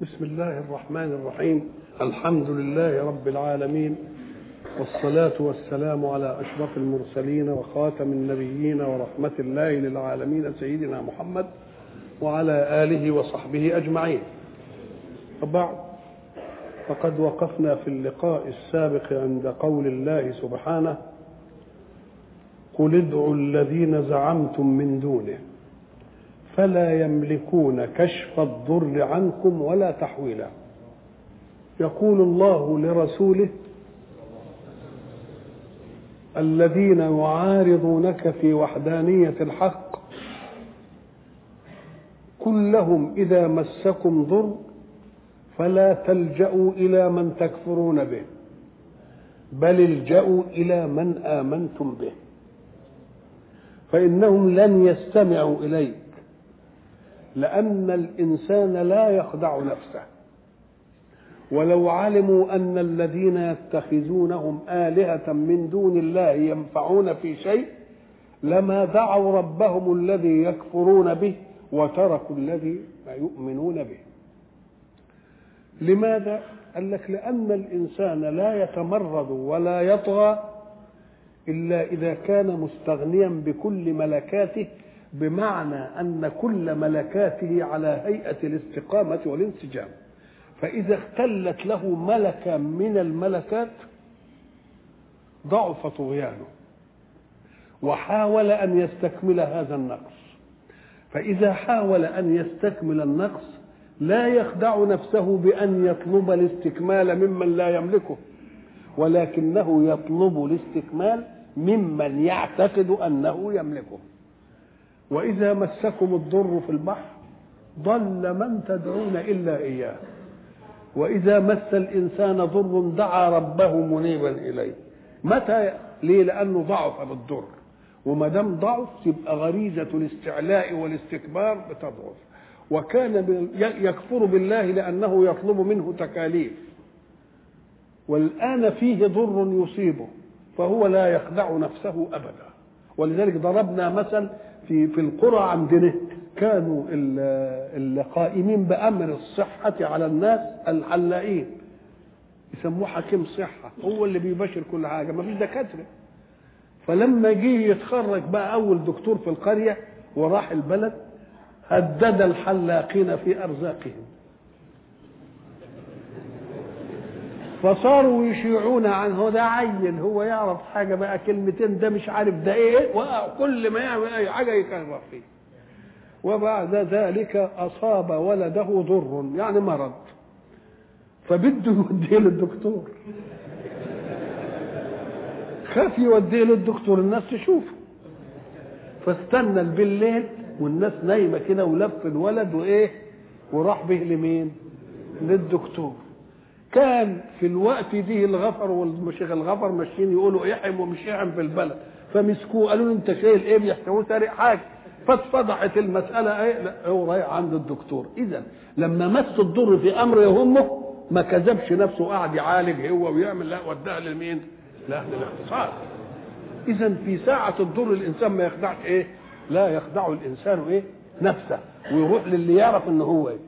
بسم الله الرحمن الرحيم. الحمد لله رب العالمين، والصلاة والسلام على أشرف المرسلين وخاتم النبيين ورحمة الله للعالمين سيدنا محمد وعلى آله وصحبه أجمعين. وبعد، فقد وقفنا في اللقاء السابق عند قول الله سبحانه: قل ادعوا الذين زعمتم من دونه فلا يملكون كشف الضر عنكم ولا تحويلا. يقول الله لرسوله: الذين يعارضونك في وحدانية الحق قل لهم إذا مسكم ضر فلا تلجأوا إلى من تكفرون به بل الجأوا إلى من آمنتم به فإنهم لن يستمعوا إليك، لأن الإنسان لا يخدع نفسه، ولو علموا أن الذين يتخذونهم آلهة من دون الله ينفعون في شيء لما دعوا ربهم الذي يكفرون به وتركوا الذي يؤمنون به. لماذا؟ قال لك: لأن الإنسان لا يتمرد ولا يطغى إلا إذا كان مستغنيا بكل ملكاته، بمعنى أن كل ملكاته على هيئة الاستقامة والانسجام، فإذا اختلت له ملكة من الملكات ضعف طغيانه وحاول أن يستكمل هذا النقص، فإذا حاول أن يستكمل النقص لا يخدع نفسه بأن يطلب الاستكمال ممن لا يملكه، ولكنه يطلب الاستكمال ممن يعتقد أنه يملكه. وإذا مسكم الضر في البحر ضل من تدعون إلا إياه وإذا مس الإنسان ضر دعا ربه منيبا إليه. متى؟ ليه؟ لأنه ضعف بالضر، وما دام ضعف تبقى غريزة الاستعلاء والاستكبار بتضعف. وكان يكفر بالله لأنه يطلب منه تكاليف، والآن فيه ضر يصيبه فهو لا يخدع نفسه أبدا. ولذلك ضربنا مثل في القرى عندنا كانوا القائمين بأمر الصحة على الناس الحلاقين، يسموه حكيم صحة، هو اللي بيبشر كل حاجة، ما فيش دكاترة. فلما جه يتخرج بقى أول دكتور في القرية وراح البلد هدد الحلاقين في أرزاقهم، فصاروا يشيعون عنه، ده عين هو يعرف حاجة بقى، كلمتين ده مش عارف ده ايه، وكل ما يعمل اي حاجة يكرر فيه. وبعد ذلك أصاب ولده ضر، يعني مرض، فبده يوديه للدكتور، خاف يوديه للدكتور الناس تشوفه، فاستنى بالليل والناس نايمة كده ولف الولد وايه وراح به لمين؟ للدكتور. كان في الوقت دي الغفر والمشيخ الغفر ماشيين يقولوا احم ومش احم في البلد، فمسكوه قالوا انت شايل ايه؟ بيحتوي سارق حاجه، فاتفضحت المساله. ايه؟ لا هو رايح عند الدكتور. اذا لما مس الضر في امر يهمه ما كذبش نفسه وقعد يعالج هو ويعمل، لا وداها لمين؟ لاهل الاقتصاد. اذا في ساعه الضر الانسان ما يخدعش ايه؟ لا يخدع الانسان ايه؟ نفسه، ويروح للي يعرف ان هو ايه.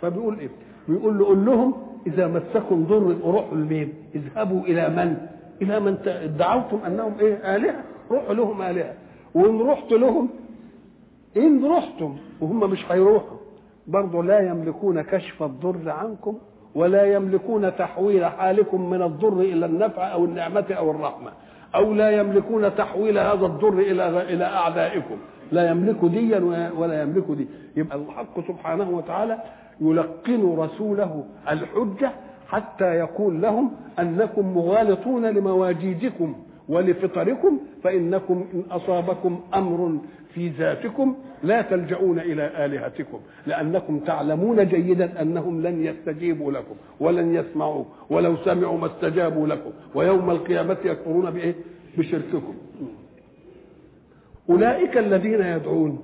فبيقول ايه؟ بيقول له قول لهم إذا مسكم ضر روحوا لمين؟ اذهبوا إلى من؟ إلى من ادعوتم أنهم إيه؟ آلهة، روحوا لهم آلهة، وإن رحتوا لهم إن رحتم وهم مش هيروحوا برضه لا يملكون كشف الضر عنكم ولا يملكون تحويل حالكم من الضر إلى النفع أو النعمة أو الرحمة، أو لا يملكون تحويل هذا الضر إلى أعدائكم، لا يملكوا ديا ولا يملكوا دي. يبقى الحق سبحانه وتعالى يلقن رسوله الحجة حتى يقول لهم أنكم مغالطون لمواجيدكم ولفطركم، فإنكم إن أصابكم أمر في ذاتكم لا تلجؤون إلى آلهتكم، لأنكم تعلمون جيدا أنهم لن يستجيبوا لكم ولن يسمعوا، ولو سمعوا ما استجابوا لكم، ويوم القيامة يكفرون بإيه؟ بشرككم. أولئك الذين يدعون.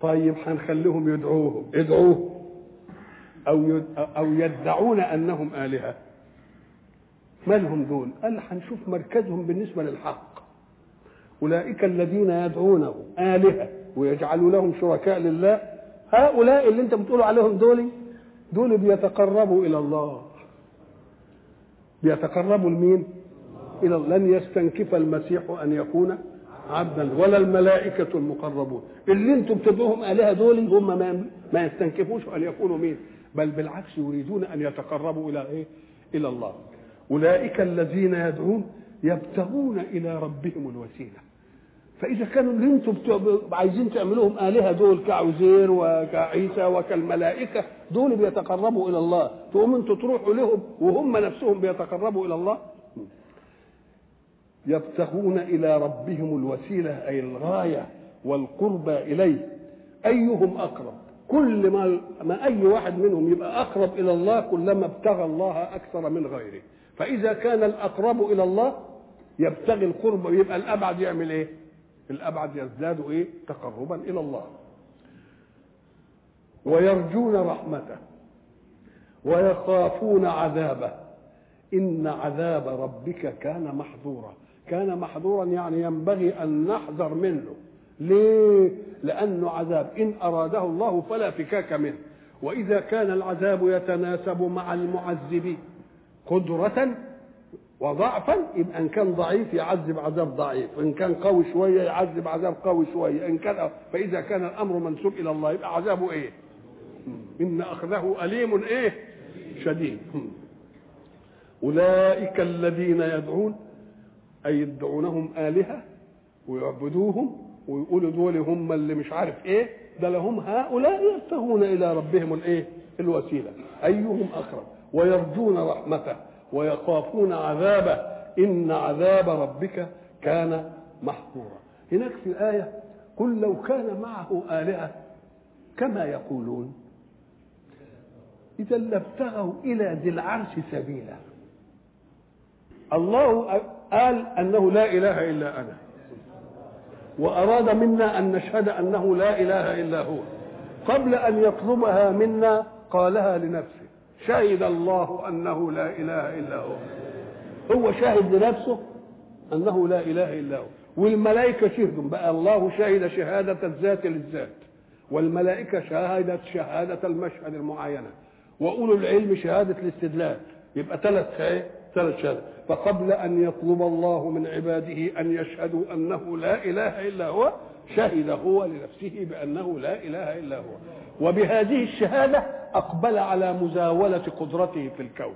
طيب هنخليهم يدعوهم ادعوه أو يدعون أنهم آلهة، ما لهم دول؟ قال هنشوف مركزهم بالنسبة للحق. أولئك الذين يدعونه آلهة ويجعلوا لهم شركاء لله، هؤلاء اللي انت بتقولوا عليهم دول دول بيتقربوا إلى الله، بيتقربوا لمين؟ إلى الله. لن يستنكف المسيح أن يكون عبدا ولا الملائكة المقربون. اللي انتم بتدعوهم آلهة دول هم ما يستنكفوش أن يكونوا مين، بل بالعكس يريدون أن يتقربوا إلى إيه؟ إلى الله. أولئك الذين يدعون يبتغون إلى ربهم الوسيلة. فإذا كانوا اللي انتم عايزين تعملوهم آلهة دول كعزير وكعيسى وكالملائكة دول بيتقربوا إلى الله، تقوم انتم تروحوا لهم وهم نفسهم بيتقربوا إلى الله. يبتغون إلى ربهم الوسيلة أي الغاية والقرب إليه، أيهم أقرب. كل ما أي واحد منهم يبقى أقرب إلى الله كلما ابتغى الله أكثر من غيره. فإذا كان الأقرب إلى الله يبتغي القرب، ويبقى الأبعد يعمل إيه؟ الأبعد يزداد إيه؟ تقربا إلى الله. ويرجون رحمته ويخافون عذابه، إن عذاب ربك كان محذورا. كان محذورا يعني ينبغي أن نحذر منه. ليه؟ لأنه عذاب إن أراده الله فلا فكاك منه. وإذا كان العذاب يتناسب مع المعذب قدرة وضعفا، إن كان ضعيف يعذب عذاب ضعيف، إن كان قوي شوية يعذب عذاب قوي شوية، إن كان فإذا كان الأمر منسوب إلى الله يبقى عذابه إيه؟ إن أخذه أليم إيه؟ شديد. أولئك الذين يدعون أي يدعونهم آلهة ويعبدوهم ويقولوا دول هم اللي مش عارف إيه ده لهم، هؤلاء يبتغون إلى ربهم الإيه؟ الوسيلة، أيهم أقرب. ويرجون رحمته ويخافون عذابه، إن عذاب ربك كان محظورا. هناك في الآية قل لو كان معه آلهة كما يقولون إذا لابتغوا إلى ذي العرش سبيلا. الله قال أنه لا إله إلا أنا، وأراد منا أن نشهد أنه لا إله إلا هو. قبل أن يطلبها منا قالها لنفسه، شهد الله أنه لا إله إلا هو. هو شاهد لنفسه أنه لا إله إلا هو، والملائكة شهدوا بقى. الله شهد شهادة الذات للذات، والملائكة شهدت شهادة المشهد المعينة، وأولو العلم شهادة الاستدلال. يبقى ثلاث شهادات. فقبل أن يطلب الله من عباده أن يشهدوا أنه لا إله إلا هو، شهد هو لنفسه بأنه لا إله إلا هو، وبهذه الشهادة أقبل على مزاولة قدرته في الكون.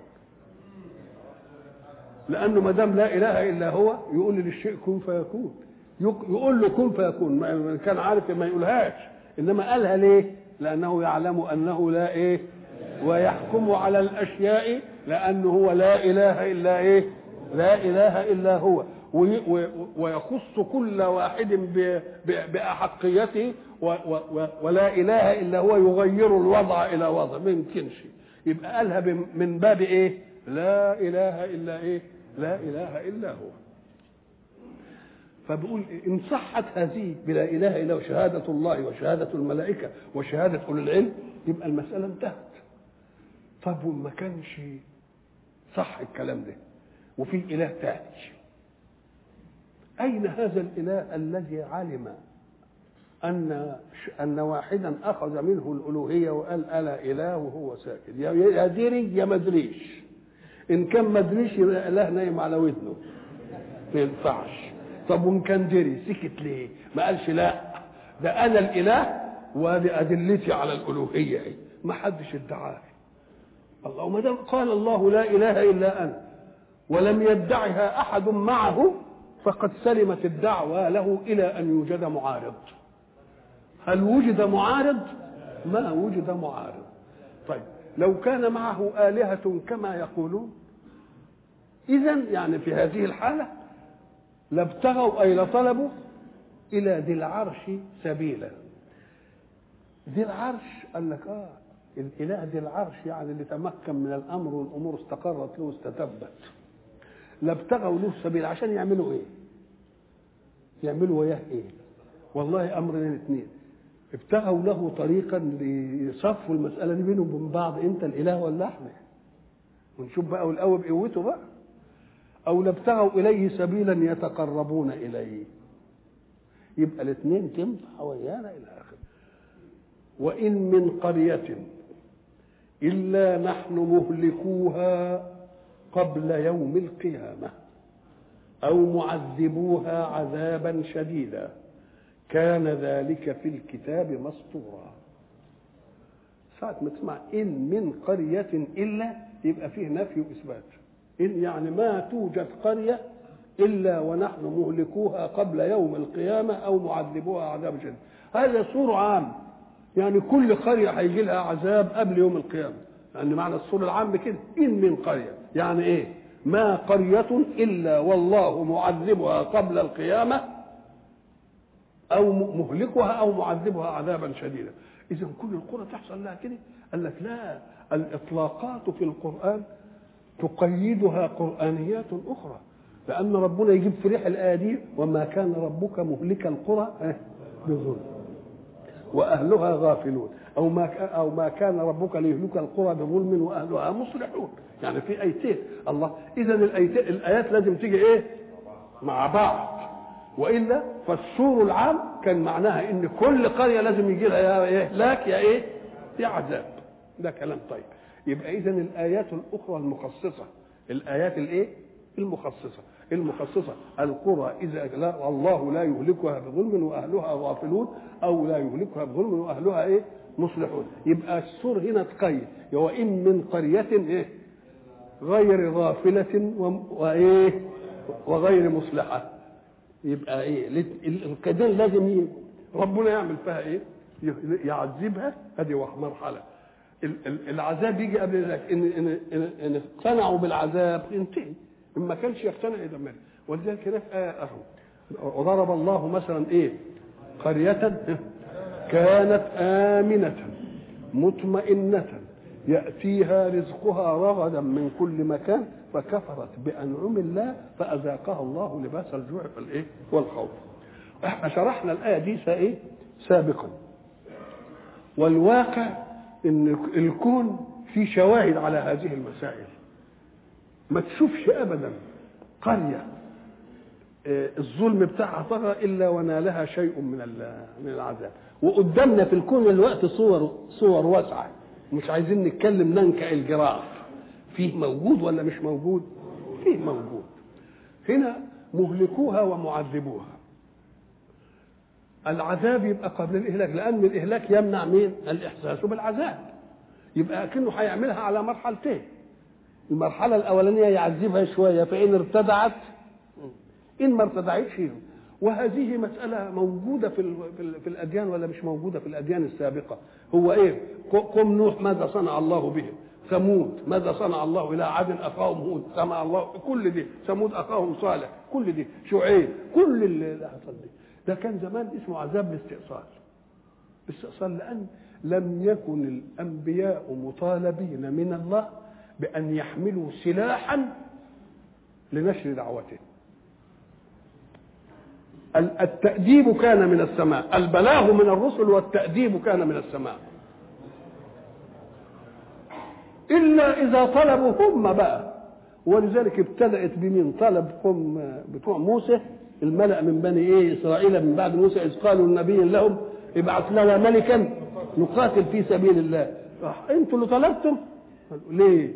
لأنه ما دام لا إله إلا هو يقول للشيء كن فيكون، يقول له كن فيكون. من كان عارف ما يقولهاش، إنما قالها ليه؟ لأنه يعلم أنه لا إيه، ويحكم على الأشياء لأنه هو لا إله إلا إيه، لا إله إلا هو. ويخص كل واحد بأحقيته، ولا إله إلا هو يغير الوضع إلى وضع ما يمكنش. يبقى قالها من باب إيه؟ لا إله إلا إيه، لا إله إلا هو. فبقول إن صحت هذه بلا إله إلا هو، شهادة الله وشهادة الملائكة وشهادة أولي العلم، يبقى المسألة انتهت. طب وما كانش صح الكلام ده وفي إله تاني، أين هذا الإله الذي علم أن واحدا أخذ منه الألوهية وقال ألا إله وهو ساكت؟ يا ديري يا مدريش. إن كان مدريش يبقى إله نايم على ودنه ما ينفعش. طب وإن كان ديري سكت ليه؟ ما قالش لا ده أنا الإله وادي أدلتي على الألوهية، ما حدش ادعاها. الله ما دام قال الله لا إله إلا أنا ولم يدعها أحد معه فقد سلمت الدعوة له إلى أن يوجد معارض. هل وجد معارض؟ ما وجد معارض. طيب لو كان معه آلهة كما يقولون، إذن يعني في هذه الحالة لابتغوا أي لطلبوا إلى ذي العرش سبيلا. ذي العرش قال لك الإله ذي العرش يعني اللي تمكن من الأمر والأمور استقرت له واستتبت. لابتغوا له سبيل عشان يعملوا إيه؟ يعملوا وياه إيه؟ والله أمرين اثنين. ابتغوا له طريقا ليصفوا المسألة دي بينهم وبين بعض، أنت الإله ولا إحنا، ونشوف بقى والقوي بقوته بقى. أو لابتغوا إليه سبيلا يتقربون إليه، يبقى الاثنين تمت حوالينا إلى آخر. وإن من قرية إلا نحن مهلكوها قبل يوم القيامة أو معذبوها عذابا شديدا كان ذلك في الكتاب مسطورا. ساعة ما تسمع إن من قرية إلا يبقى فيه نفي وإثبات. إن يعني ما توجد قرية إلا ونحن مهلكوها قبل يوم القيامة أو معذبوها عذاب شديد. هذا سور عام يعني كل قرية هيجي لها عذاب قبل يوم القيامة، لأن يعني معنى السور العام كده إن من قرية يعني إيه؟ ما قرية إلا والله معذبها قبل القيامة أو مهلكها أو معذبها عذابا شديدا. إذا كل القرى تحصل لها كده؟ قال لك لا، الإطلاقات في القرآن تقيدها قرآنيات أخرى، لأن ربنا يجيب في ريح الآية دي وما كان ربك مهلك القرى بظلم وأهلها غافلون أو ما كان ربك ليهلك القرى بظلم وأهلها مصلحون، يعني في آيتين الله. إذا الآيات لازم تيجي إيه؟ مع بعض، وإلا فالسور العام كان معناها إن كل قرية لازم يجي لها يا إهلاك يا إيه؟ يا عذاب. ده كلام طيب. يبقى إذا الآيات الأخرى المخصصة، الآيات الإيه؟ المخصصة القرى إذا لا الله لا يهلكها بظلم وأهلها غافلون أو لا يهلكها بظلم وأهلها إيه؟ مصلحون. يبقى السور هنا تقيد، وإن من قرية إيه؟ غير غافلة وإيه؟ وغير مصلحة. يبقى إيه؟ القيدين لازم ربنا يعمل فيها إيه؟ يعذبها، هذه مرحلة. العذاب يجي قبل ذلك، إن اقتنعوا بالعذاب انتهي، إما كانش يقتنع إذا مات. ولذلك هنا في آية وضرب الله مثلا إيه؟ قرية كانت آمنة مطمئنة يأتيها رزقها رغدا من كل مكان فكفرت بأنعم الله فأذاقها الله لباس الجوع والخوف. احنا شرحنا الآية دي سابقا، والواقع إن الكون في شواهد على هذه المسائل. ما تشوفش أبدا قرية الظلم بتاعها طغى إلا ونالها شيء من العذاب. وقدامنا في الكون الوقت صور واسعة، مش عايزين نتكلم ننكع الجراف. فيه موجود ولا مش موجود؟ فيه موجود. هنا مهلكوها ومعذبوها، العذاب يبقى قبل الإهلاك، لأن الإهلاك يمنع مين؟ الإحساس بالعذاب. يبقى كأنه هيعملها على مرحلتين، المرحلة الأولانية يعذبها شوية فإن ارتدعت، إن ما ارتدعتش. وهذه مسألة موجودة في الأديان ولا مش موجودة في الأديان السابقة؟ هو إيه؟ قم نوح ماذا صنع الله بهم؟ ثمود ماذا صنع الله؟ إلى عاد أخاهم هود صنع الله، كل دي ثمود أخاهم صالح، كل دي شعيب، كل اللي حصل دي ده كان زمان اسمه عذاب الاستئصال، لأن لم يكن الأنبياء مطالبين من الله بأن يحملوا سلاحا لنشر دعوته. التأديب كان من السماء، البلاغ من الرسل والتأديب كان من السماء، إلا إذا طلبوا هم بقى. ولذلك ابتدأت بمن طلبهم بتوع موسى، الملأ من بني إسرائيل من بعد موسى، إذ قالوا النبي لهم ابعث لنا ملكا نقاتل في سبيل الله. أنتوا اللي طلبتم ليه؟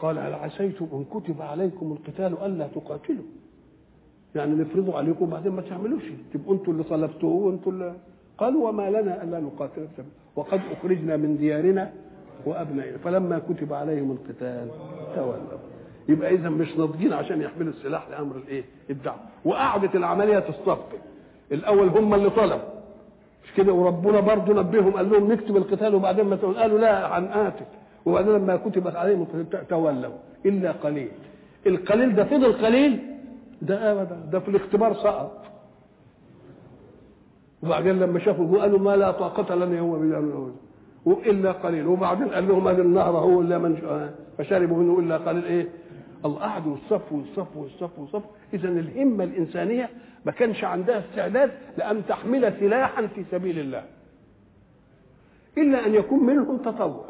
قال هل عسيتم إن كتب عليكم القتال ألا تقاتلوا، يعني نفرضوا عليكم بعدين ما تعملوش، تبقوا انتوا اللي طلبتوه انتوا اللي. قالوا وما لنا ألا نقاتل وقد أخرجنا من ديارنا وأبنائنا فلما كتب عليهم القتال تولوا. يبقى إذا مش ناضجين عشان يحملوا السلاح لأمر الدعوة، وقعدت العملية تستبق. الأول هم اللي طلبوا مش كده، وربنا برضو نبههم قال لهم نكتب القتال وبعدين ما تقول، قالوا لا عن آتك، وبعدين لما كتبت عليهم تولوا إلا قليل. القليل ده فضل قليل، ده في الاختبار سقط، وبعدين لما شافوا قالوا ما لا طاقة لنا هو بذلك وإلا قليل، وبعدين قال لهم هذا النهر هو إلا من فشربوا منه إلا قليل إيه الله. قعدوا والصف. إذا الهمة الإنسانية ما كانش عندها استعداد لأن تحمل سلاحا في سبيل الله، إلا أن يكون منهم تطوع.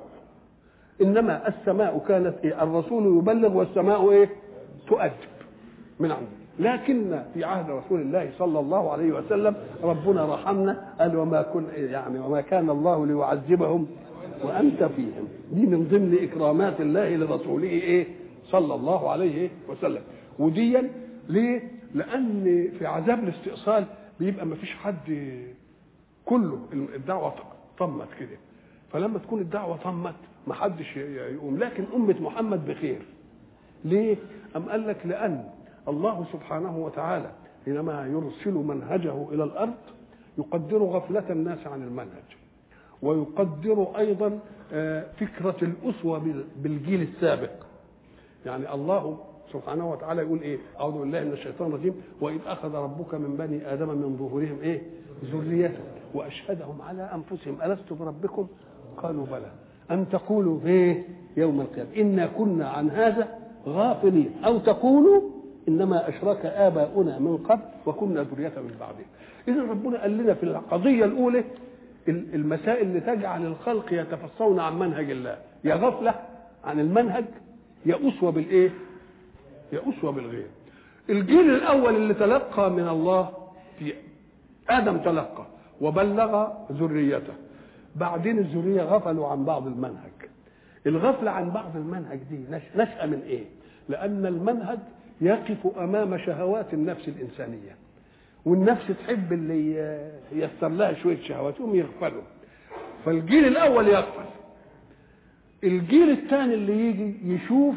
إنما السماء كانت الرسول يبلغ والسماء تؤدب من عنده. لكن في عهد رسول الله صلى الله عليه وسلم ربنا رحمنا قال وما كان الله ليعذبهم وأنت فيهم. دي من ضمن إكرامات الله لرسوله إيه صلى الله عليه وسلم. وديا ليه؟ لأن في عذاب الاستئصال بيبقى ما فيش حد، كله الدعوة طمت كده، فلما تكون الدعوة طمت ما حدش يقوم. لكن أمة محمد بخير. ليه؟ أم قال لك لأن الله سبحانه وتعالى حينما يرسل منهجه إلى الأرض يقدر غفلة الناس عن المنهج، ويقدر أيضا فكرة الأسوة بالجيل السابق. يعني الله سبحانه وتعالى يقول إيه؟ أعوذ بالله من الشيطان الرجيم، وإذ أخذ ربك من بني آدم من ظهورهم إيه؟ ذريتهم وأشهدهم على أنفسهم ألست بربكم؟ قالوا بلى. أن تقولوا إيه يوم القيامة إنا كنا عن هذا غافلين، أو تقولوا إنما أشرك آباؤنا من قبل وكنا ذرية من بعدهم. إذن ربنا قال لنا في القضية الأولى المسائل اللي تجعل الخلق يتفصون عن منهج الله، يا غفلة عن المنهج، يا أسوة بالإيه؟ يا أسوة بالغير. الجيل الأول اللي تلقى من الله في آدم تلقى وبلغ ذريته، بعدين الذرية غفلوا عن بعض المنهج. الغفلة عن بعض المنهج دي نشأ من إيه؟ لأن المنهج يقف أمام شهوات النفس الإنسانية، والنفس تحب اللي ييسر لها شوية شهواتهم يغفلوا. فالجيل الأول يغفل. الجيل الثاني اللي يجي يشوف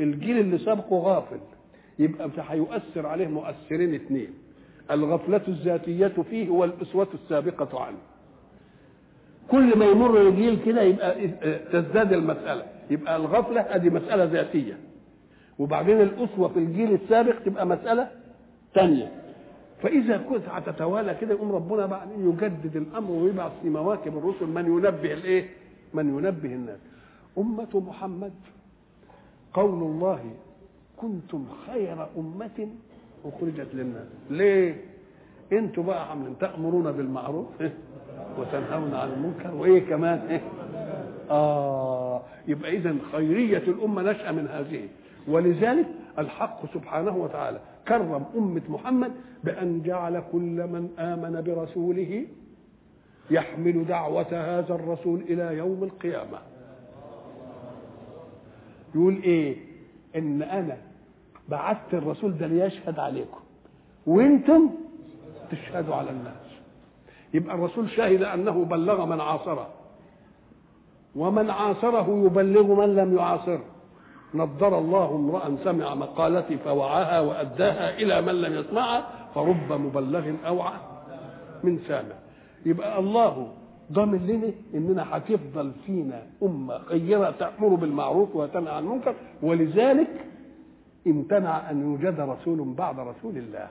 الجيل اللي سابقه غافل، يبقى هيؤثر عليه مؤثرين اثنين، الغفلة الذاتية فيه والأسوة السابقة عنه. كل ما يمر الجيل كده يبقى تزداد المسألة، يبقى الغفلة أدي مسألة ذاتية، وبعدين الأسوة في الجيل السابق تبقى مسألة تانية. فإذا كنت هتتوالى كده يقوم ربنا بقى يجدد الأمر ويبعث في مواكب الرسل من ينبه الإيه؟ من ينبه الناس. أمة محمد قول الله كنتم خير أمة أخرجت للناس. ليه؟ أنتوا بقى عاملين تأمرون بالمعروف وتنهون عن المنكر وإيه كمان يبقى إذن خيرية الأمة نشأ من هذه. ولذلك الحق سبحانه وتعالى كرم أمة محمد بأن جعل كل من آمن برسوله يحمل دعوة هذا الرسول إلى يوم القيامة. يقول إيه؟ إن أنا بعثت الرسول ده ليشهد عليكم وإنتم تشهدوا على الناس. يبقى الرسول شهد أنه بلغ من عاصره، ومن عاصره يبلغ من لم يعاصره. نضر الله امرأ سمع مقالتي فوعاها وأداها إلى من لم يسمعها فرب مبلغ أوعى من سامع. يبقى الله ضامن لنا إننا هتفضل فينا أمة خيرة تأمر بالمعروف وتنهى عن المنكر. ولذلك امتنع أن يوجد رسول بعد رسول الله،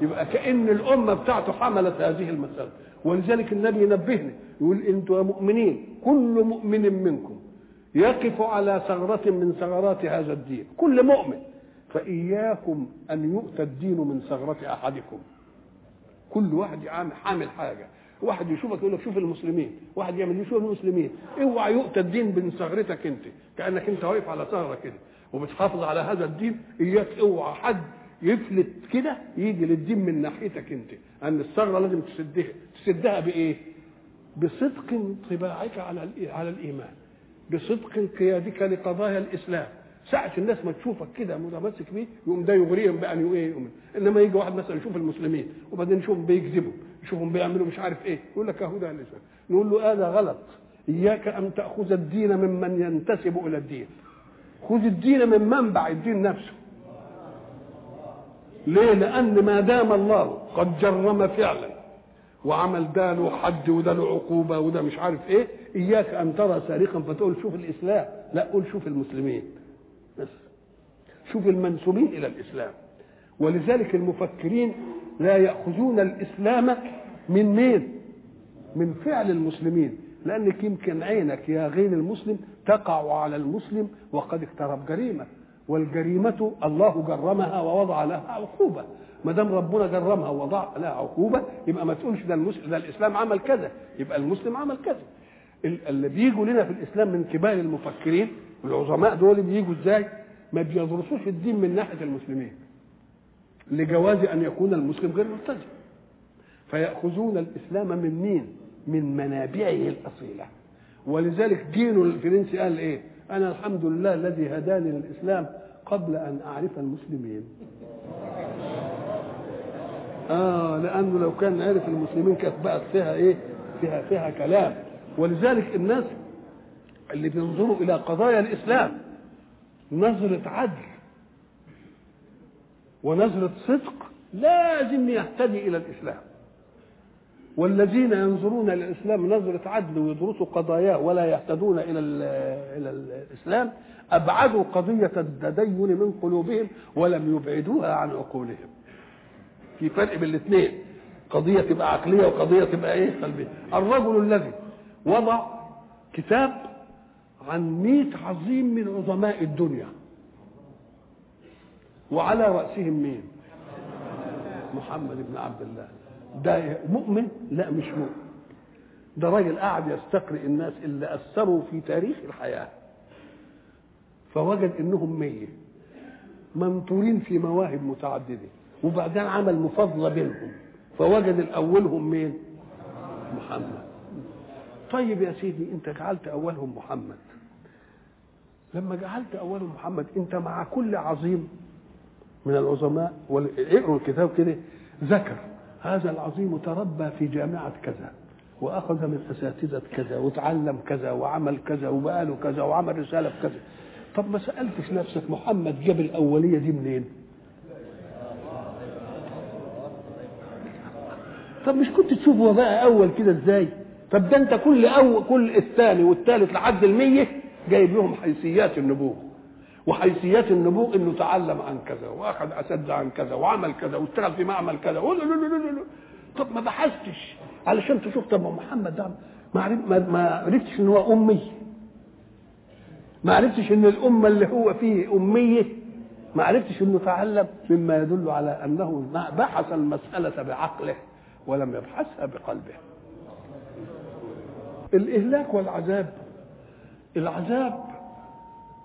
يبقى كأن الأمة بتاعته حملت هذه المسألة. ولذلك النبي ينبهنا يقول أنتوا يا مؤمنين كل مؤمن منكم يقف على ثغرة من ثغرات هذا الدين، كل مؤمن، فإياكم أن يؤتى الدين من ثغرة أحدكم. كل واحد حامل حاجة، واحد يشوفك يقول لك شوف المسلمين، واحد يعمل شوف المسلمين، اوعى يؤتى الدين من ثغرتك أنت، كأنك أنت واقف على ثغرة كده وبتحافظ على هذا الدين، إياك اوعى حد يفلت كده يجي للدين من ناحيتك أنت، أن الثغرة لازم تسدها بإيه؟ بصدق انطباعك على الإيمان، بصدق قيادك لقضايا الاسلام. ساعه الناس ما تشوفك كده متمسك بيه يقوم ده يغريهم بان يؤمن، انما يجي واحد مثلا يشوف المسلمين وبعدين يشوفهم بيكذبوا، يشوفهم بيعملوا مش عارف ايه، يقول لك اهو ده الاسلام. نقول له هذا غلط، اياك ان تاخذ الدين ممن ينتسب الى الدين، خذ الدين من منبع الدين نفسه. ليه؟ لان ما دام الله قد جرم فعلا وعمل ده له حد وده له عقوبه وده مش عارف ايه، اياك ان ترى سارقا فتقول شوف الاسلام، لا قول شوف المسلمين بس، شوف المنسوبين الى الاسلام. ولذلك المفكرين لا ياخذون الاسلام من مين؟ من فعل المسلمين، لانك يمكن عينك يا غير المسلم تقع على المسلم وقد اقترب جريمه، والجريمه الله جرمها ووضع لها عقوبه. ما دام ربنا جرمها ووضع لها عقوبه يبقى ما تقولش ده الاسلام عمل كذا يبقى المسلم عمل كذا. اللي بيجوا لنا في الاسلام من كبار المفكرين والعظماء دول بيجوا ازاي؟ ما بيدرسوش الدين من ناحيه المسلمين لجواز ان يكون المسلم غير مرتدي، فياخذون الاسلام من مين؟ من منابعه الاصيله. ولذلك جيل الفرنسي قال ايه؟ انا الحمد لله الذي هداني للاسلام قبل ان اعرف المسلمين. لانه لو كان عارف المسلمين كانت بقت فيها ايه؟ فيها كلام. ولذلك الناس اللي بينظروا الى قضايا الاسلام نظرة عدل ونظرة صدق لازم يهتدي الى الاسلام، والذين ينظرون الى الاسلام نظرة عدل ويدرسوا قضاياه ولا يهتدون الى الاسلام ابعدوا قضية التدين من قلوبهم ولم يبعدوها عن عقولهم. في فرق بين الاثنين، قضية تبقى عقلية وقضية تبقى ايه؟ قلبية. الرجل الذي وضع كتاب عن 100 عظيم من عظماء الدنيا وعلى رأسهم مين؟ محمد بن عبد الله. ده مؤمن؟ لا مش مؤمن، ده راجل قاعد يستقرئ الناس اللي أثروا في تاريخ الحياة، فوجد انهم 100 منطورين في مواهب متعددة، وبعدين عمل مفاضلة بينهم فوجد الأولهم مين؟ محمد. طيب يا سيدي، انت جعلت أولهم محمد، لما جعلت أولهم محمد انت مع كل عظيم من العظماء اقروا الكتاب كده، ذكر هذا العظيم تربى في جامعة كذا وأخذ من أساتذة كذا وتعلم كذا وعمل كذا وبقاله كذا وعمل رسالة في كذا. طب ما سألتش نفسك محمد جاب الأولية دي منين؟ طب مش كنت تشوفه بقى أول كده إزاي؟ طب ده أنت كل الثاني والثالث لحد 100 جايب لهم حيثيات النبوة، وحيثيات النبوة إنه تعلم عن كذا وأخذ أسد عن كذا وعمل كذا واشتغل في معمل كذا. طب ما بحثتش علشان تشوف؟ طب محمد ده ما عرفتش إن هو أمي، ما عرفتش إن الأمة اللي هو فيه أمية، ما عرفتش إنه تعلم، مما يدل على أنه بحث المسألة بعقله ولم يبحثها بقلبه. الإهلاك والعذاب، العذاب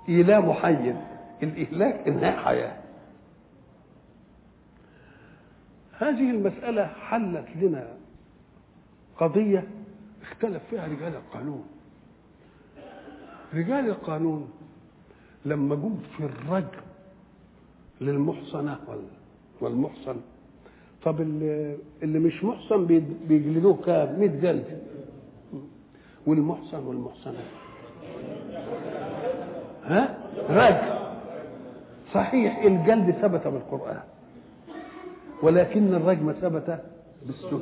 إيلام حي، الإهلاك إنهاء حياة. هذه المسألة حلت لنا قضية اختلف فيها رجال القانون. رجال القانون لما جم في الرجم للمحصنة والمحصن، طب اللي مش محصن بيجلدوه كام؟ 100 جلد، والمحصن والمحصنة رجل. صحيح الجلد ثبت بالقرآن، ولكن الرجم ثبت بالسنة.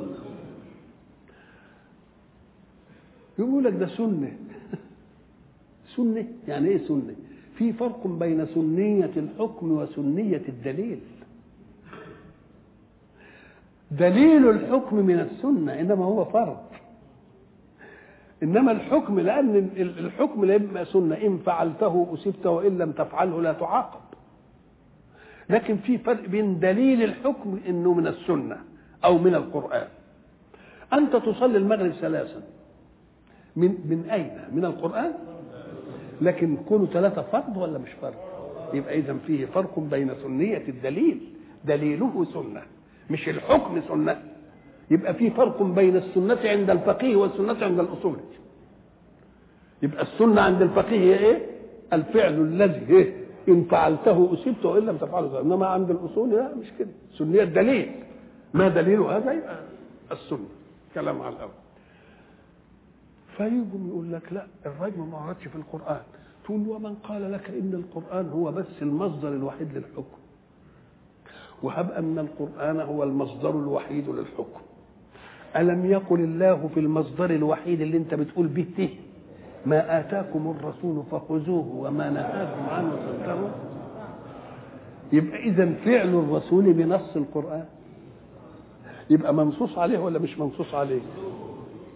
يقول لك ده سنة. سنة يعني ايه سنة؟ في فرق بين سنية الحكم وسنية الدليل. دليل الحكم من السنة إنما هو فرض، إنما الحكم، لأن الحكم لما سنة إن فعلته أصبت وإن لم تفعله لا تعاقب. لكن في فرق بين دليل الحكم إنه من السنة أو من القرآن. أنت تصلي المغرب 3 من أين؟ من القرآن. لكن كونوا 3 فرض ولا مش فرض؟ يبقى إذن فيه فرق بين سنية الدليل، دليله سنة مش الحكم سنة، يبقى في فرق بين السنة عند الفقيه والسنة عند الأصولي. يبقى السنة عند الفقيه هي ايه؟ الفعل الذي ان فعلته اصبت وان لم تفعله، انما عند الأصولي لا مش كده، سنية الدليل، ما دليل هذا؟ يبقى السنة كلام على الأول. فيجم يقول لك لا، الرجم ما وردش في القرآن. تقول ومن قال لك ان القرآن هو بس المصدر الوحيد للحكم؟ وهب أن القرآن هو المصدر الوحيد للحكم. ألم يقل الله في المصدر الوحيد اللي انت بتقول به ما آتاكم الرسول فخذوه وما نهاكم عنه فانتهوا؟ يبقى إذن فعل الرسول بنص القرآن يبقى منصوص عليه ولا مش منصوص عليه؟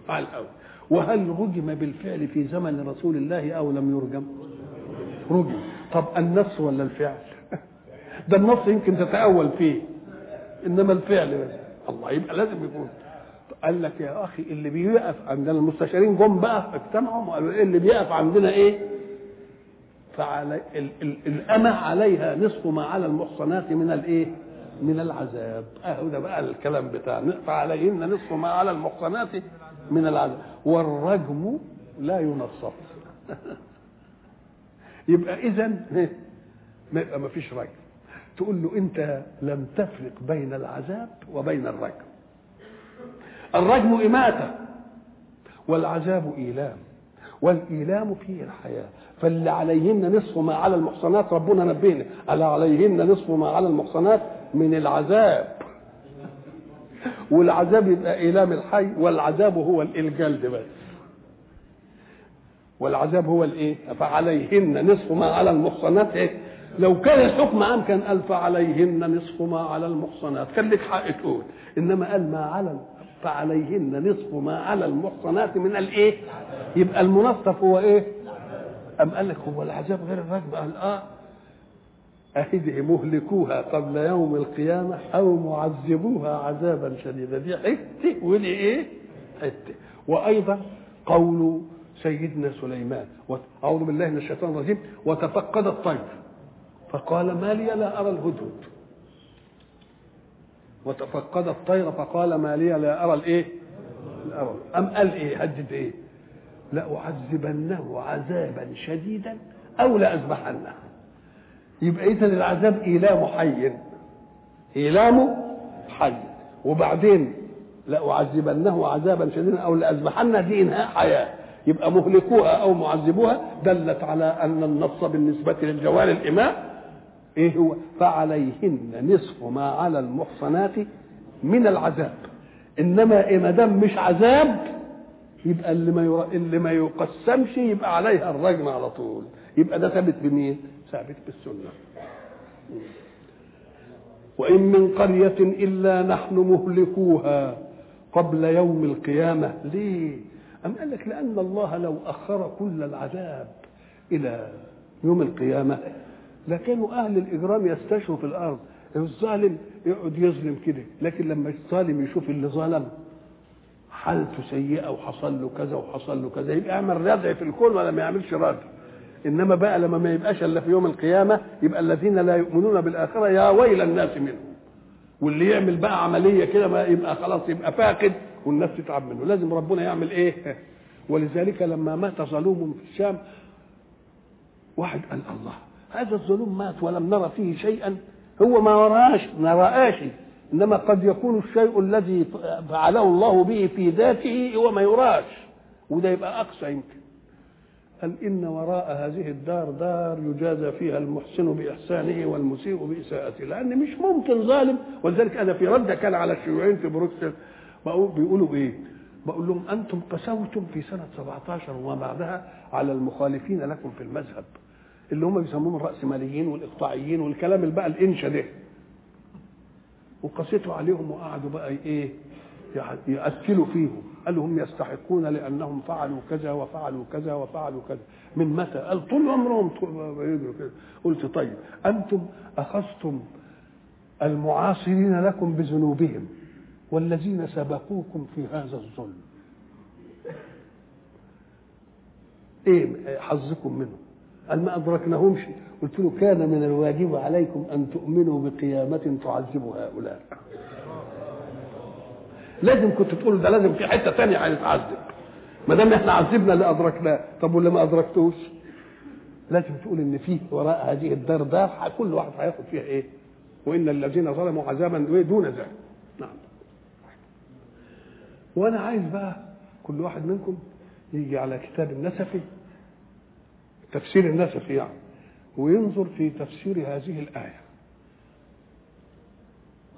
على الأول. وهل رجم بالفعل في زمن رسول الله أو لم يرجم؟ رجم. طب النص ولا الفعل؟ ده النص يمكن تتأول فيه، إنما الفعل بس. الله، يبقى لازم يكون. قال لك يا أخي اللي بيقف عندنا، المستشارين جم بقى اجتمعوا وقالوا اللي بيقف عندنا إيه؟ فعلى الأمة عليها نصف ما على المحصنات من الإيه؟ من العذاب. ده بقى الكلام بتاعنا، فعليهن نصف ما على المحصنات من العذاب. والرجم لا ينصت. يبقى إذن ما فيش رجم. تقول له أنت لم تفرق بين العذاب وبين الرجم. الرجم إماتة والعذاب إيلام، والإيلام فيه الحياة. فاللي عليهن نصف ما على المحصنات، ربنا نبهنا ألا عليهن نصف ما على المحصنات من العذاب، والعذاب يبقى إيلام الحي، والعذاب هو الجلد بس، والعذاب هو الإيه؟ فعليهن نصف ما على المحصنات. إيه؟ لو كان الحكم عام كان قال فعليهن نصف ما على المحصنات، كان لك حق تقول، إنما قال ما على، فعليهن نصف ما على المحصنات من الإيه؟ يبقى المنصف هو إيه؟ أم قال لك هو العذاب غير الرجم؟ قال آه، أهدي مهلكوها قبل يوم القيامة أو معذبوها عذابا شديدا. دي حتة ولي إيه؟ حتة. وأيضا قول سيدنا سليمان، أعوذ بالله من الشيطان الرجيم، وتفقد الطير فقال ما لي لا أرى الهدهد، وتفقد الطير فقال ما لي لا أرى الإيه؟ الأرى. أم قال إيه؟ هدد إيه؟ لأعذبنه عذابا شديدا أو لأذبحنه. يبقى إذن العذاب إيلام حي، إيلام حي، وبعدين لأعذبنه عذابا شديدا أو لأذبحنه دي إنهاء حياة. يبقى مهلكوها أو معذبوها دلت على أن النص بالنسبة للجوال الإمام إيه هو؟ فعليهن نصف ما على المحصنات من العذاب. إنما إيه ما دام مش عذاب يبقى اللي ما يقسمش يبقى عليها الرجم على طول. يبقى ده ثابت بمين؟ ثابت بالسنة. وإن من قرية إلا نحن مهلكوها قبل يوم القيامة. ليه؟ أم قال لك لأن الله لو أخر كل العذاب إلى يوم القيامة لكانوا أهل الإجرام يستشفوا في الأرض. الظالم يقعد يظلم كده، لكن لما الظالم يشوف اللي ظلم حالته سيئة وحصل له كذا وحصل له كذا يبقى يعمل ردع في الكون ولا ما يعملش ردع. إنما بقى لما ما يبقاش إلا في يوم القيامة يبقى الذين لا يؤمنون بالآخرة يا ويل الناس منهم. واللي يعمل بقى عملية كده ما يبقى خلاص، يبقى فاقد والناس تتعب منه. لازم ربنا يعمل إيه؟ ولذلك لما مات ظلوم في الشام واحد قال الله هذا الظلوم مات ولم نرى فيه شيئا، هو ما رآش، إنما قد يكون الشيء الذي فعله الله به في ذاته هو ما يراش، وده يبقى أقصى يمكن. قال إن وراء هذه الدار دار يجازى فيها المحسن بإحسانه والمسيء بإساءته، لأن مش ممكن ظالم. ولذلك أنا في ردة كان على الشيوعيين في بروكسل بيقولوا إيه؟ بقول لهم أنتم قسوتم في سنة 17 وما بعدها على المخالفين لكم في المذهب اللي هم بيسموهم الرأسماليين والإقطاعيين والكلام اللي بقى الإنشا ده، وقسيتوا عليهم وقعدوا بقى إيه؟ يأكلوا فيهم. قال هم يستحقون لأنهم فعلوا كذا وفعلوا كذا وفعلوا كذا. من متى؟ قال طول عمرهم يدروا كذا. قلت طيب أنتم أخذتم المعاصرين لكم بذنوبهم والذين سبقوكم في هذا الظلم، إيه حظكم منهم؟ قال ما أدركناهمش. قلت له كان من الواجب عليكم أن تؤمنوا بقيامة تعذب هؤلاء. لازم كنت تقول ده لازم في حته ثانيه هيتعذب، ما دام احنا عذبنا اللي ادركناه، طب واللي ما ادركتوش لازم تقول ان فيه وراء هذه الدار دار كل واحد هياخد فيها ايه، وان الذين ظلموا عذابا دون ذلك. نعم. وانا عايز بقى كل واحد منكم يجي على كتاب النسفي، تفسير النسفي يعني، وينظر في تفسير هذه الايه،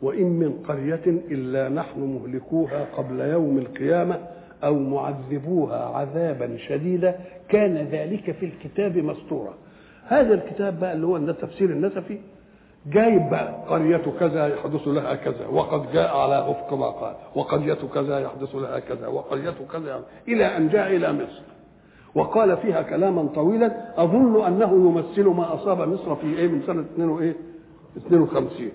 وإن من قرية إلا نحن مهلكوها قبل يوم القيامة أو معذبوها عذابا شديدا كان ذلك في الكتاب مسطورا. هذا الكتاب بقى اللي هو التفسير النسفي جايب بقى قرية كذا يحدث لها كذا، وقد جاء على أفق ما قال، وقرية كذا يحدث لها كذا، وقرية كذا، إلى أن جاء إلى مصر وقال فيها كلاما طويلا أظن أنه يمثل ما أصاب مصر في إيه من سنة 52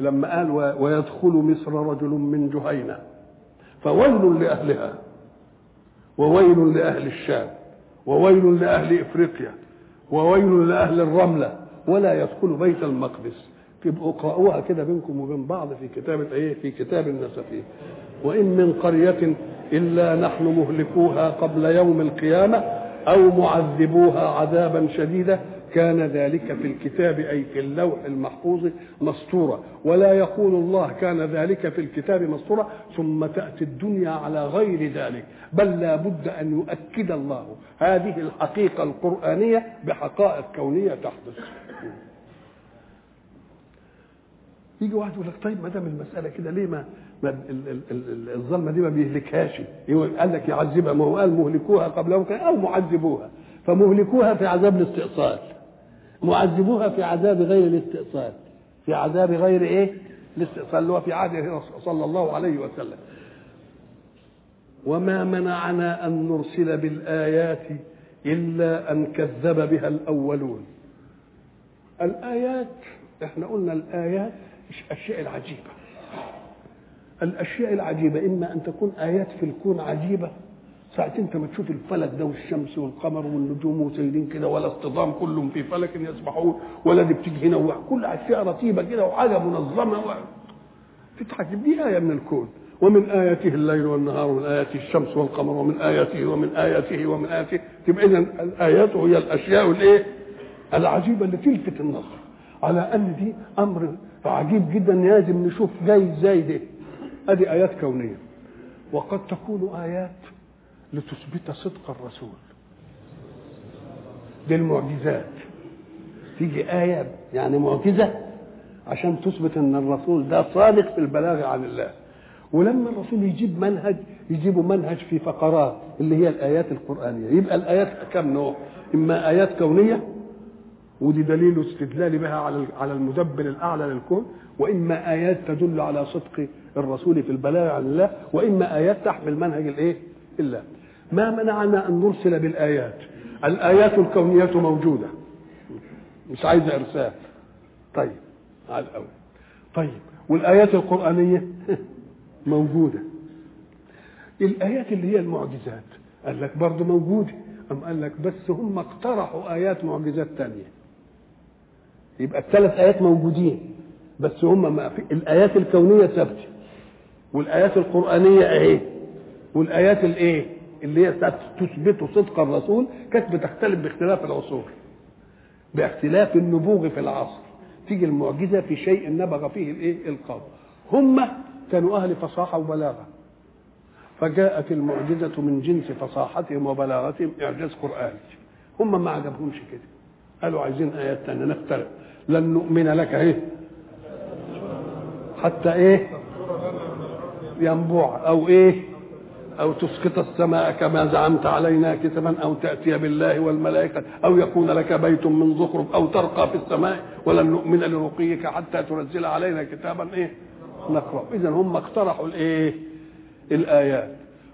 لما قال ويدخل مصر رجل من جهينة فويل لأهلها وويل لأهل الشام وويل لأهل إفريقيا وويل لأهل الرملة ولا يدخل بيت المقدس. تبقوا اقرأوها كده بينكم وبين بعض في كتاب النسفي. وإن من قرية إلا نحن مهلكوها قبل يوم القيامة أو معذبوها عذابا شديدا كان ذلك في الكتاب أي في اللوح المحفوظ مسطورة. ولا يقول الله كان ذلك في الكتاب مسطورة ثم تأتي الدنيا على غير ذلك، بل لا بد أن يؤكد الله هذه الحقيقة القرآنية بحقائق كونية تحدث. يجي واحد يقول لك طيب ما دام المسألة كده ليه ما الظلمة دي ما بيهلكهاش؟ قال لك يعذبها، ما هو قال مهلكوها قبلهم أو معذبوها، فمهلكوها في عذاب الاستئصال، معذبوها في عذاب غير الاستئصال، في عذاب غير ايه الاستئصال اللي هو في عهد صلى الله عليه وسلم. وما منعنا أن نرسل بالآيات إلا أن كذب بها الأولون. الآيات احنا قلنا الآيات الأشياء العجيبة، الأشياء العجيبة إما أن تكون آيات في الكون عجيبة، ساعة انت ما تشوف الفلك ده والشمس والقمر والنجوم وسايرين كده، ولا اصطدام كلهم في فلك يسبحون، ولا دي بتيجي هنا، كل أشياء رتيبة كده وحاجة منظمة تتعجب. دي آية من الكون. ومن آياته الليل والنهار، ومن آياته الشمس والقمر، ومن آياته ومن آياته ومن آياته. تبقى إذن الآيات هي الأشياء الايه العجيبة اللي تلفت النظر، على أن دي أمر عجيب جدا لازم نشوف جاي زي ده. هذه آيات كونية. وقد تكون آيات لتثبت صدق الرسول، دي المعجزات. تيجي آية يعني معجزة عشان تثبت أن الرسول ده صادق في البلاغ عن الله. ولما الرسول يجيب منهج يجيبه منهج في فقرات اللي هي الآيات القرآنية. يبقى الآيات كم نوع؟ إما آيات كونية ودي دليل استدلال بها على المدبر الأعلى للكون، وإما آيات تدل على صدق الرسول في البلاغ عن الله، وإما آيات تحمل منهج الإيه؟ إلا ما منعنا أن نرسل بالآيات. الآيات الكونية موجودة، مش عايزة إرسال. طيب على الأول. طيب والآيات القرآنية موجودة. الآيات اللي هي المعجزات قال لك برضو موجودة، أم قال لك بس هم اقترحوا آيات معجزات تانية؟ يبقى الثلاث آيات موجودين، بس هم ما في الآيات الكونية ثابتة، والآيات القرآنية أهي، والآيات الإيه اللي هي تثبت صدق الرسول كانت بتختلف باختلاف العصور، باختلاف النبوغ في العصر. تيجي المعجزة في شيء نبغ فيه الإيه القوم. هم كانوا أهل فصاحة وبلاغة، فجاءت المعجزة من جنس فصاحتهم وبلاغتهم إعجاز قرآني. هم ما عجبهمش كده، قالوا عايزين آيات تانية نختلف. لن نؤمن لك إيه حتى إيه ينبوع، أو إيه، أو تسقط السماء كما زعمت علينا كسفا، أو تأتي بالله والملائكة، أو يكون لك بيت من زخرف، أو ترقى في السماء ولن نؤمن لرقيك حتى تنزل علينا كتابا إيه نقرأ. إذن هم اقترحوا الإيه الآيات،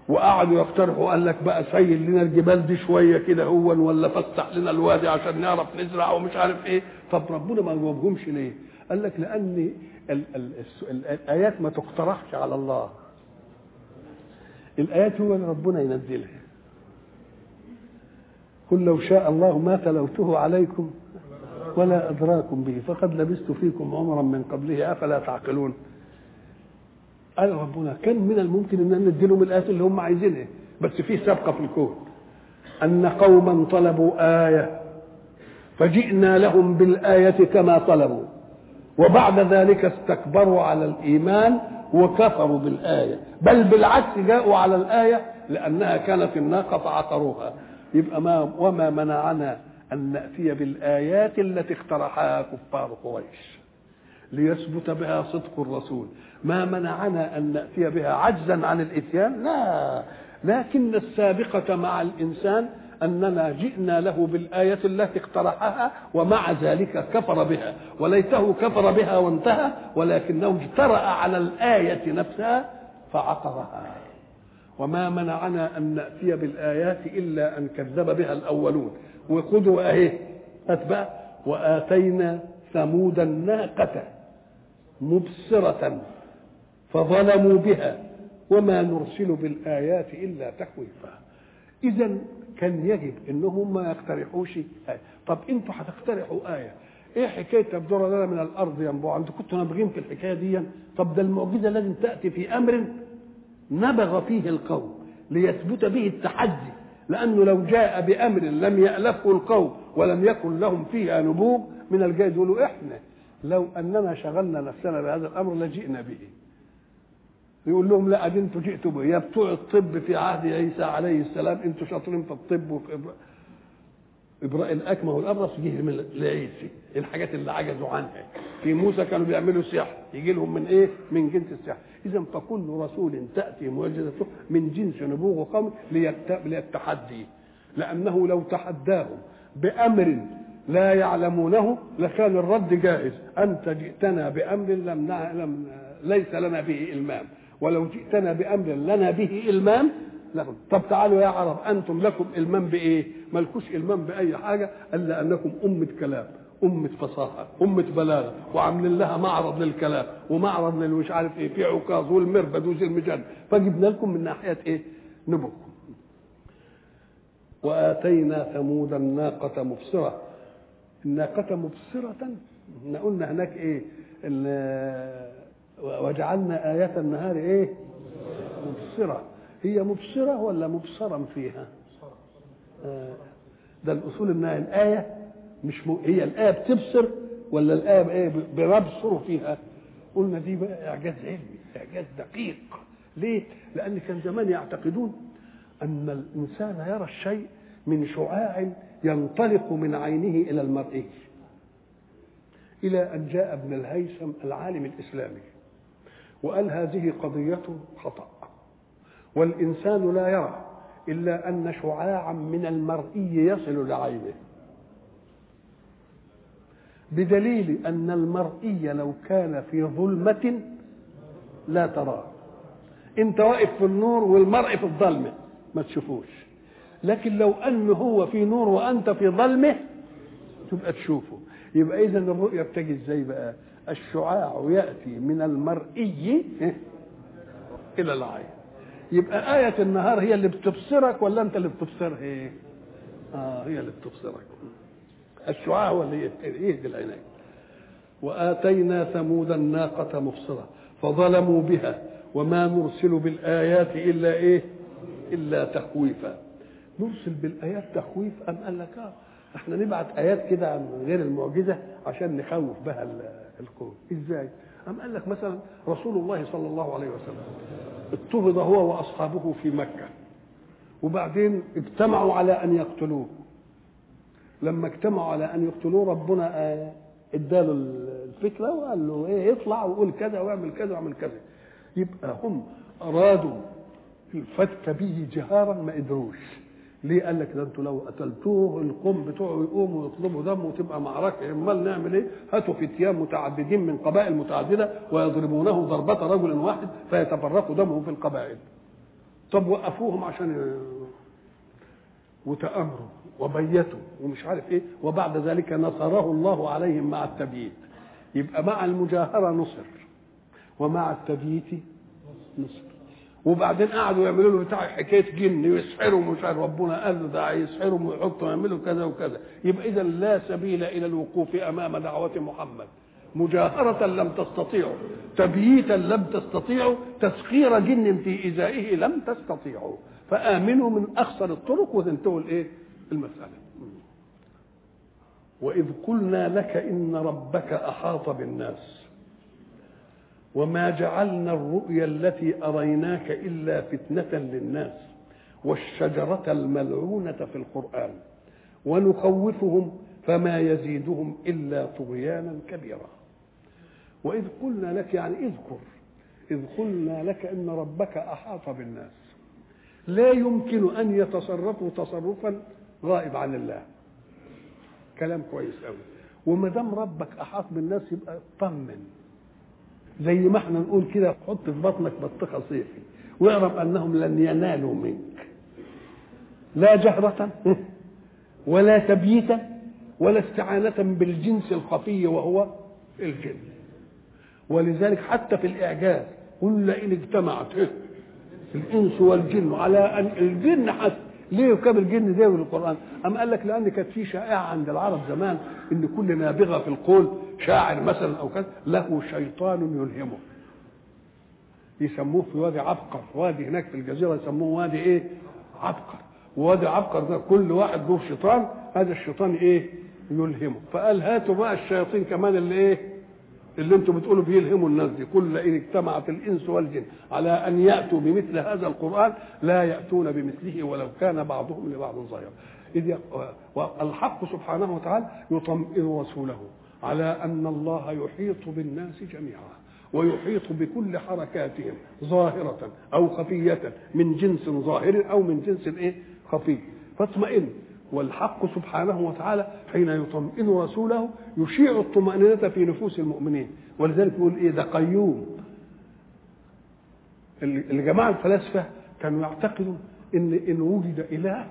وقعدوا يقترحوا. قال لك بقى سيل لنا الجبال دي شوية كده هو، ولا فسح لنا الوادي عشان نعرف نزرع ومش عارف إيه. طب ربنا ما جاوبهمش ليه؟ قال لك لأن الآيات ما تقترحش على الله، الآيات هو اللي ربنا ينزلها. قل لو شاء الله ما تلوته عليكم ولا أدراكم به فقد لبثت فيكم عمرا من قبله أفلا تعقلون. قال ربنا كان من الممكن أن نديلهم الآيات اللي هم عايزينها، بس فيه سابقة في الكون أن قوما طلبوا آية فجئنا لهم بالآية كما طلبوا وبعد ذلك استكبروا على الإيمان وكفروا بالآية، بل بالعكس جاءوا على الآية لأنها كانت الناقة فعقروها. يبقى وما منعنا أن نأتي بالآيات التي اقترحها كفار قريش ليثبت بها صدق الرسول. ما منعنا أن نأتي بها عجزا عن الإتيان، لا، لكن السابقة مع الإنسان أننا جئنا له بالآية التي اقترحها ومع ذلك كفر بها، وليته كفر بها وانتهى، ولكنه اجترأ على الآية نفسها فعقرها. وما منعنا أن نأتي بالآيات إلا أن كذب بها الأولون. وقدوا أهيه أتبع وآتينا ثمود الناقة مبصرة فظلموا بها وما نرسل بالآيات إلا تخويفا. إذن كان يجب انهم ما يقترحوش آية. طب انتوا هتقترحوا آية، ايه حكاية تبدر لنا من الارض ينبوع؟ انتوا كنتوا نابغين في الحكاية دي. طب ده المعجزة لازم تأتي في امر نبغ فيه القوم ليثبت به التحدي، لأنه لو جاء بأمر لم يألفه القوم ولم يكن لهم فيها نبوغ من الجاي يقولوا إحنا لو أننا شغلنا نفسنا بهذا الأمر لجئنا به. يقول لهم لا أنتوا جئتوا به، يا بتوع الطب في عهد عيسى عليه السلام أنتوا شاطرين في الطب وفي إبراء الأكمه والأبرص، جه من العيسى الحاجات اللي عجزوا عنها. في موسى كانوا بيعملوا سحر، يجي لهم من إيه؟ من جنس السحر. إذا فكل رسول تأتي معجزته من جنس نبوغ قوم للتحدي، لأنه لو تحداهم بأمر لا يعلمونه لكان الرد جائز. أنت جئتنا بأمر ليس لنا به إلمام، ولو جئتنا بأمر لنا به إلمام لكم. طب تعالوا يا عرب أنتم لكم إلمام بإيه؟ ملكوش إلمام بأي حاجة إلا أنكم أمة كلام، أمة فصاحة، أمة بلاغة، وعاملين لها معرض للكلام ومعرض للمش عارف إيه، في عكاظ والمربد وزي المجال، فجبنا لكم من ناحية إيه؟ نبوة. وآتينا ثمود الناقة مبصرة. الناقة مبصرة، إحنا قلنا هناك إيه؟ وجعلنا آيات النهار إيه؟ مبصرة. هي مبصرة ولا مبصرا فيها؟ ده الأصول إنها الآية مش هي الآية بتبصر ولا الآية إيه بنبصر فيها؟ قلنا دي بقى إعجاز علمي، إعجاز دقيق. ليه؟ لأن كان زمان يعتقدون أن الإنسان يرى الشيء من شعاع ينطلق من عينه إلى المرئي، إلى أن جاء ابن الهيثم العالم الإسلامي وقال هذه قضية خطأ، والإنسان لا يرى إلا أن شعاعا من المرئي يصل لعينه، بدليل أن المرئي لو كان في ظلمة لا تراه. أنت واقف في النور والمرئي في الظلمة ما تشوفوش، لكن لو أنه هو في نور وأنت في ظلمة تبقى تشوفه. يبقى إذن الرؤية بتجي إزاي بقى؟ الشعاع يأتي من المرئي إلى العين. يبقى آية النهار هي اللي بتبصرك ولا أنت اللي بتبصرها؟ إيه؟ هي اللي بتبصرك. الشعاع هو اللي يهدي العينين. وآتينا ثمود الناقة مبصرة فظلموا بها وما نرسل بالآيات إلا إيه؟ إلا تخويفا. نرسل بالآيات تخويف؟ أم قال لك احنا نبعت آيات كده عن غير المعجزة عشان نخوف بها القوم؟ إزاي؟ أم قال لك مثلا رسول الله صلى الله عليه وسلم اضطهد هو وأصحابه في مكة، وبعدين اجتمعوا على أن يقتلوه. لما اجتمعوا على أن يقتلوه ربنا اداله الفكرة وقال له ايه اطلع وقول كذا واعمل كذا واعمل كذا. يبقى هم أرادوا الفتك به جهارا ما قدروش. ليه؟ قال لك ده انتوا لو قتلتوه القوم بتوعه يقوموا ويطلبوا دم وتبقى معركة، امال نعمل ايه؟ هاتوا فتيان متعددين من قبائل متعددة ويضربونه ضربة رجل واحد فيتبرقوا دمه في القبائل. طب وقفوهم عشان وتأمروا وبيتوا ومش عارف ايه، وبعد ذلك نصره الله عليهم مع التبييت. يبقى مع المجاهرة نصر ومع التبييت نصر. وبعدين قعدوا يعملوا له بتاع حكايه جن يسحروا مش عارف، ربنا قال له ده يسحروا ويحطوا يعملوا كذا وكذا. يبقى اذا لا سبيل الى الوقوف امام دعوه محمد، مجاهره لم تستطيعوا، تبييتا لم تستطيعوا، تسخير جن في ازائه لم تستطيعوا، فامنوا من اخسر الطرق وتنتهوا الايه المساله. واذ قلنا لك ان ربك احاط بالناس وما جعلنا الرؤيا التي أريناك إلا فتنة للناس والشجرة الملعونة في القرآن ونخوفهم فما يزيدهم إلا طغيانا كبيرا. وإذ قلنا لك يعني اذكر، إذ قلنا لك إن ربك أحاط بالناس، لا يمكن أن يتصرفوا تصرفا غائب عن الله. كلام كويس قوي. وما دام ربك أحاط بالناس يبقى اطمن، زي ما احنا نقول كده حط في بطنك بطيخه صيفي واعرف انهم لن ينالوا منك لا جهرة ولا تبييتا ولا استعانة بالجنس الخفي وهو الجن. ولذلك حتى في الإعجاز قل إن اجتمعت الإنس والجن على أن الجن حتى ليه وكاب الجن ده والقرآن؟ أم قال لك لأن كانت في شائعة عند العرب زمان إن كل نابغة في القول شاعر مثلا أو كذا له شيطان يلهمه، يسموه في وادي عبقر، وادي هناك في الجزيرة يسموه وادي ايه؟ عبقر. ووادي عبقر ده كل واحد له شيطان، هذا الشيطان ايه؟ يلهمه. فقال هاتوا بقى الشياطين كمان اللي ايه؟ اللي انتم بتقولوا بيلهموا الناس دي. كل ان اجتمعت الانس والجن على ان ياتوا بمثل هذا القران لا ياتون بمثله ولو كان بعضهم لبعض ظهيرا. اذ الحق سبحانه وتعالى يطمئن رسوله على ان الله يحيط بالناس جميعا ويحيط بكل حركاتهم ظاهرة أو خفية، من جنس ظاهر أو من جنس إيه؟ خفي. فاطمئن. والحق سبحانه وتعالى حين يطمئن رسوله يشيع الطمأنينة في نفوس المؤمنين. ولذلك يقول إيه ده قيوم. الجماعة الفلاسفة كانوا يعتقدوا إن وجد إله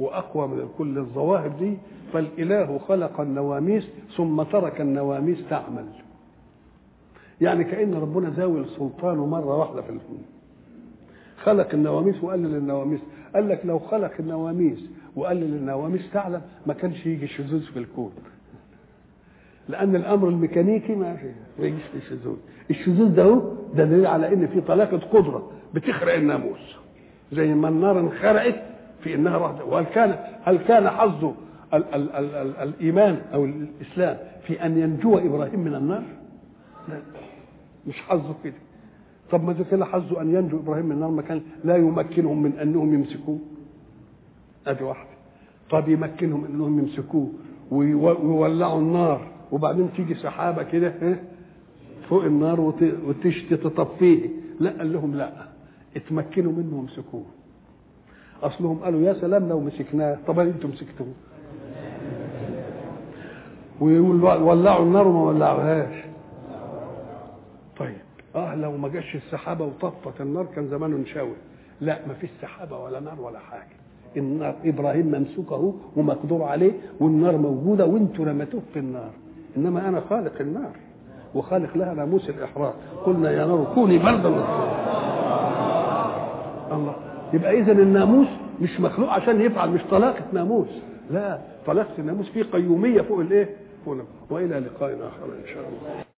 وأقوى من كل الظواهر دي، فالإله خلق النواميس ثم ترك النواميس تعمل. يعني كأن ربنا زاول سلطانه مرة واحدة في الكون، خلق النواميس وقلل النواميس. قال لك لو خلق النواميس وقلل النواميس تعلم ما كانش يجي الشذوذ في الكون، لأن الأمر الميكانيكي ما يجيش في الشذوذ. الشذوذ ده دليل على إن في طلاقة قدرة بتخرق الناموس، زي ما النار انخرقت في إنها رهدة. هل كان حظه الإيمان أو الإسلام في أن ينجو إبراهيم من النار؟ لا، مش حظه كده. طب ما ده كده حظه ان ينجو ابراهيم من النار، ما كان لا يمكنهم من انهم يمسكوه. ادي واحده. طب يمكنهم انهم يمسكوه ويولعوا النار وبعدين تيجي سحابه كده فوق النار وتشتي تطفيه؟ لا، قال لهم لا، اتمكنوا منه وامسكوه. اصلهم قالوا يا سلام لو مسكناه. طب انتم مسكتوه ويولعوا النار وما ولعوهاش. لو ما جاش السحابه وطفت النار كان زمانه انشوي. لا، ما فيش سحابه ولا نار ولا حاجه. النار ابراهيم ممسوك اهو ومقدور عليه، والنار موجوده وانتوا رمتوه في النار، انما انا خالق النار وخالق لها ناموس الاحراق. قلنا يا نار كوني بردا الله. يبقى اذا الناموس مش مخلوق عشان يفعل، مش طلاقه ناموس، لا، طلاقه الناموس فيه قيوميه فوق الايه. والى لقاء اخر ان شاء الله.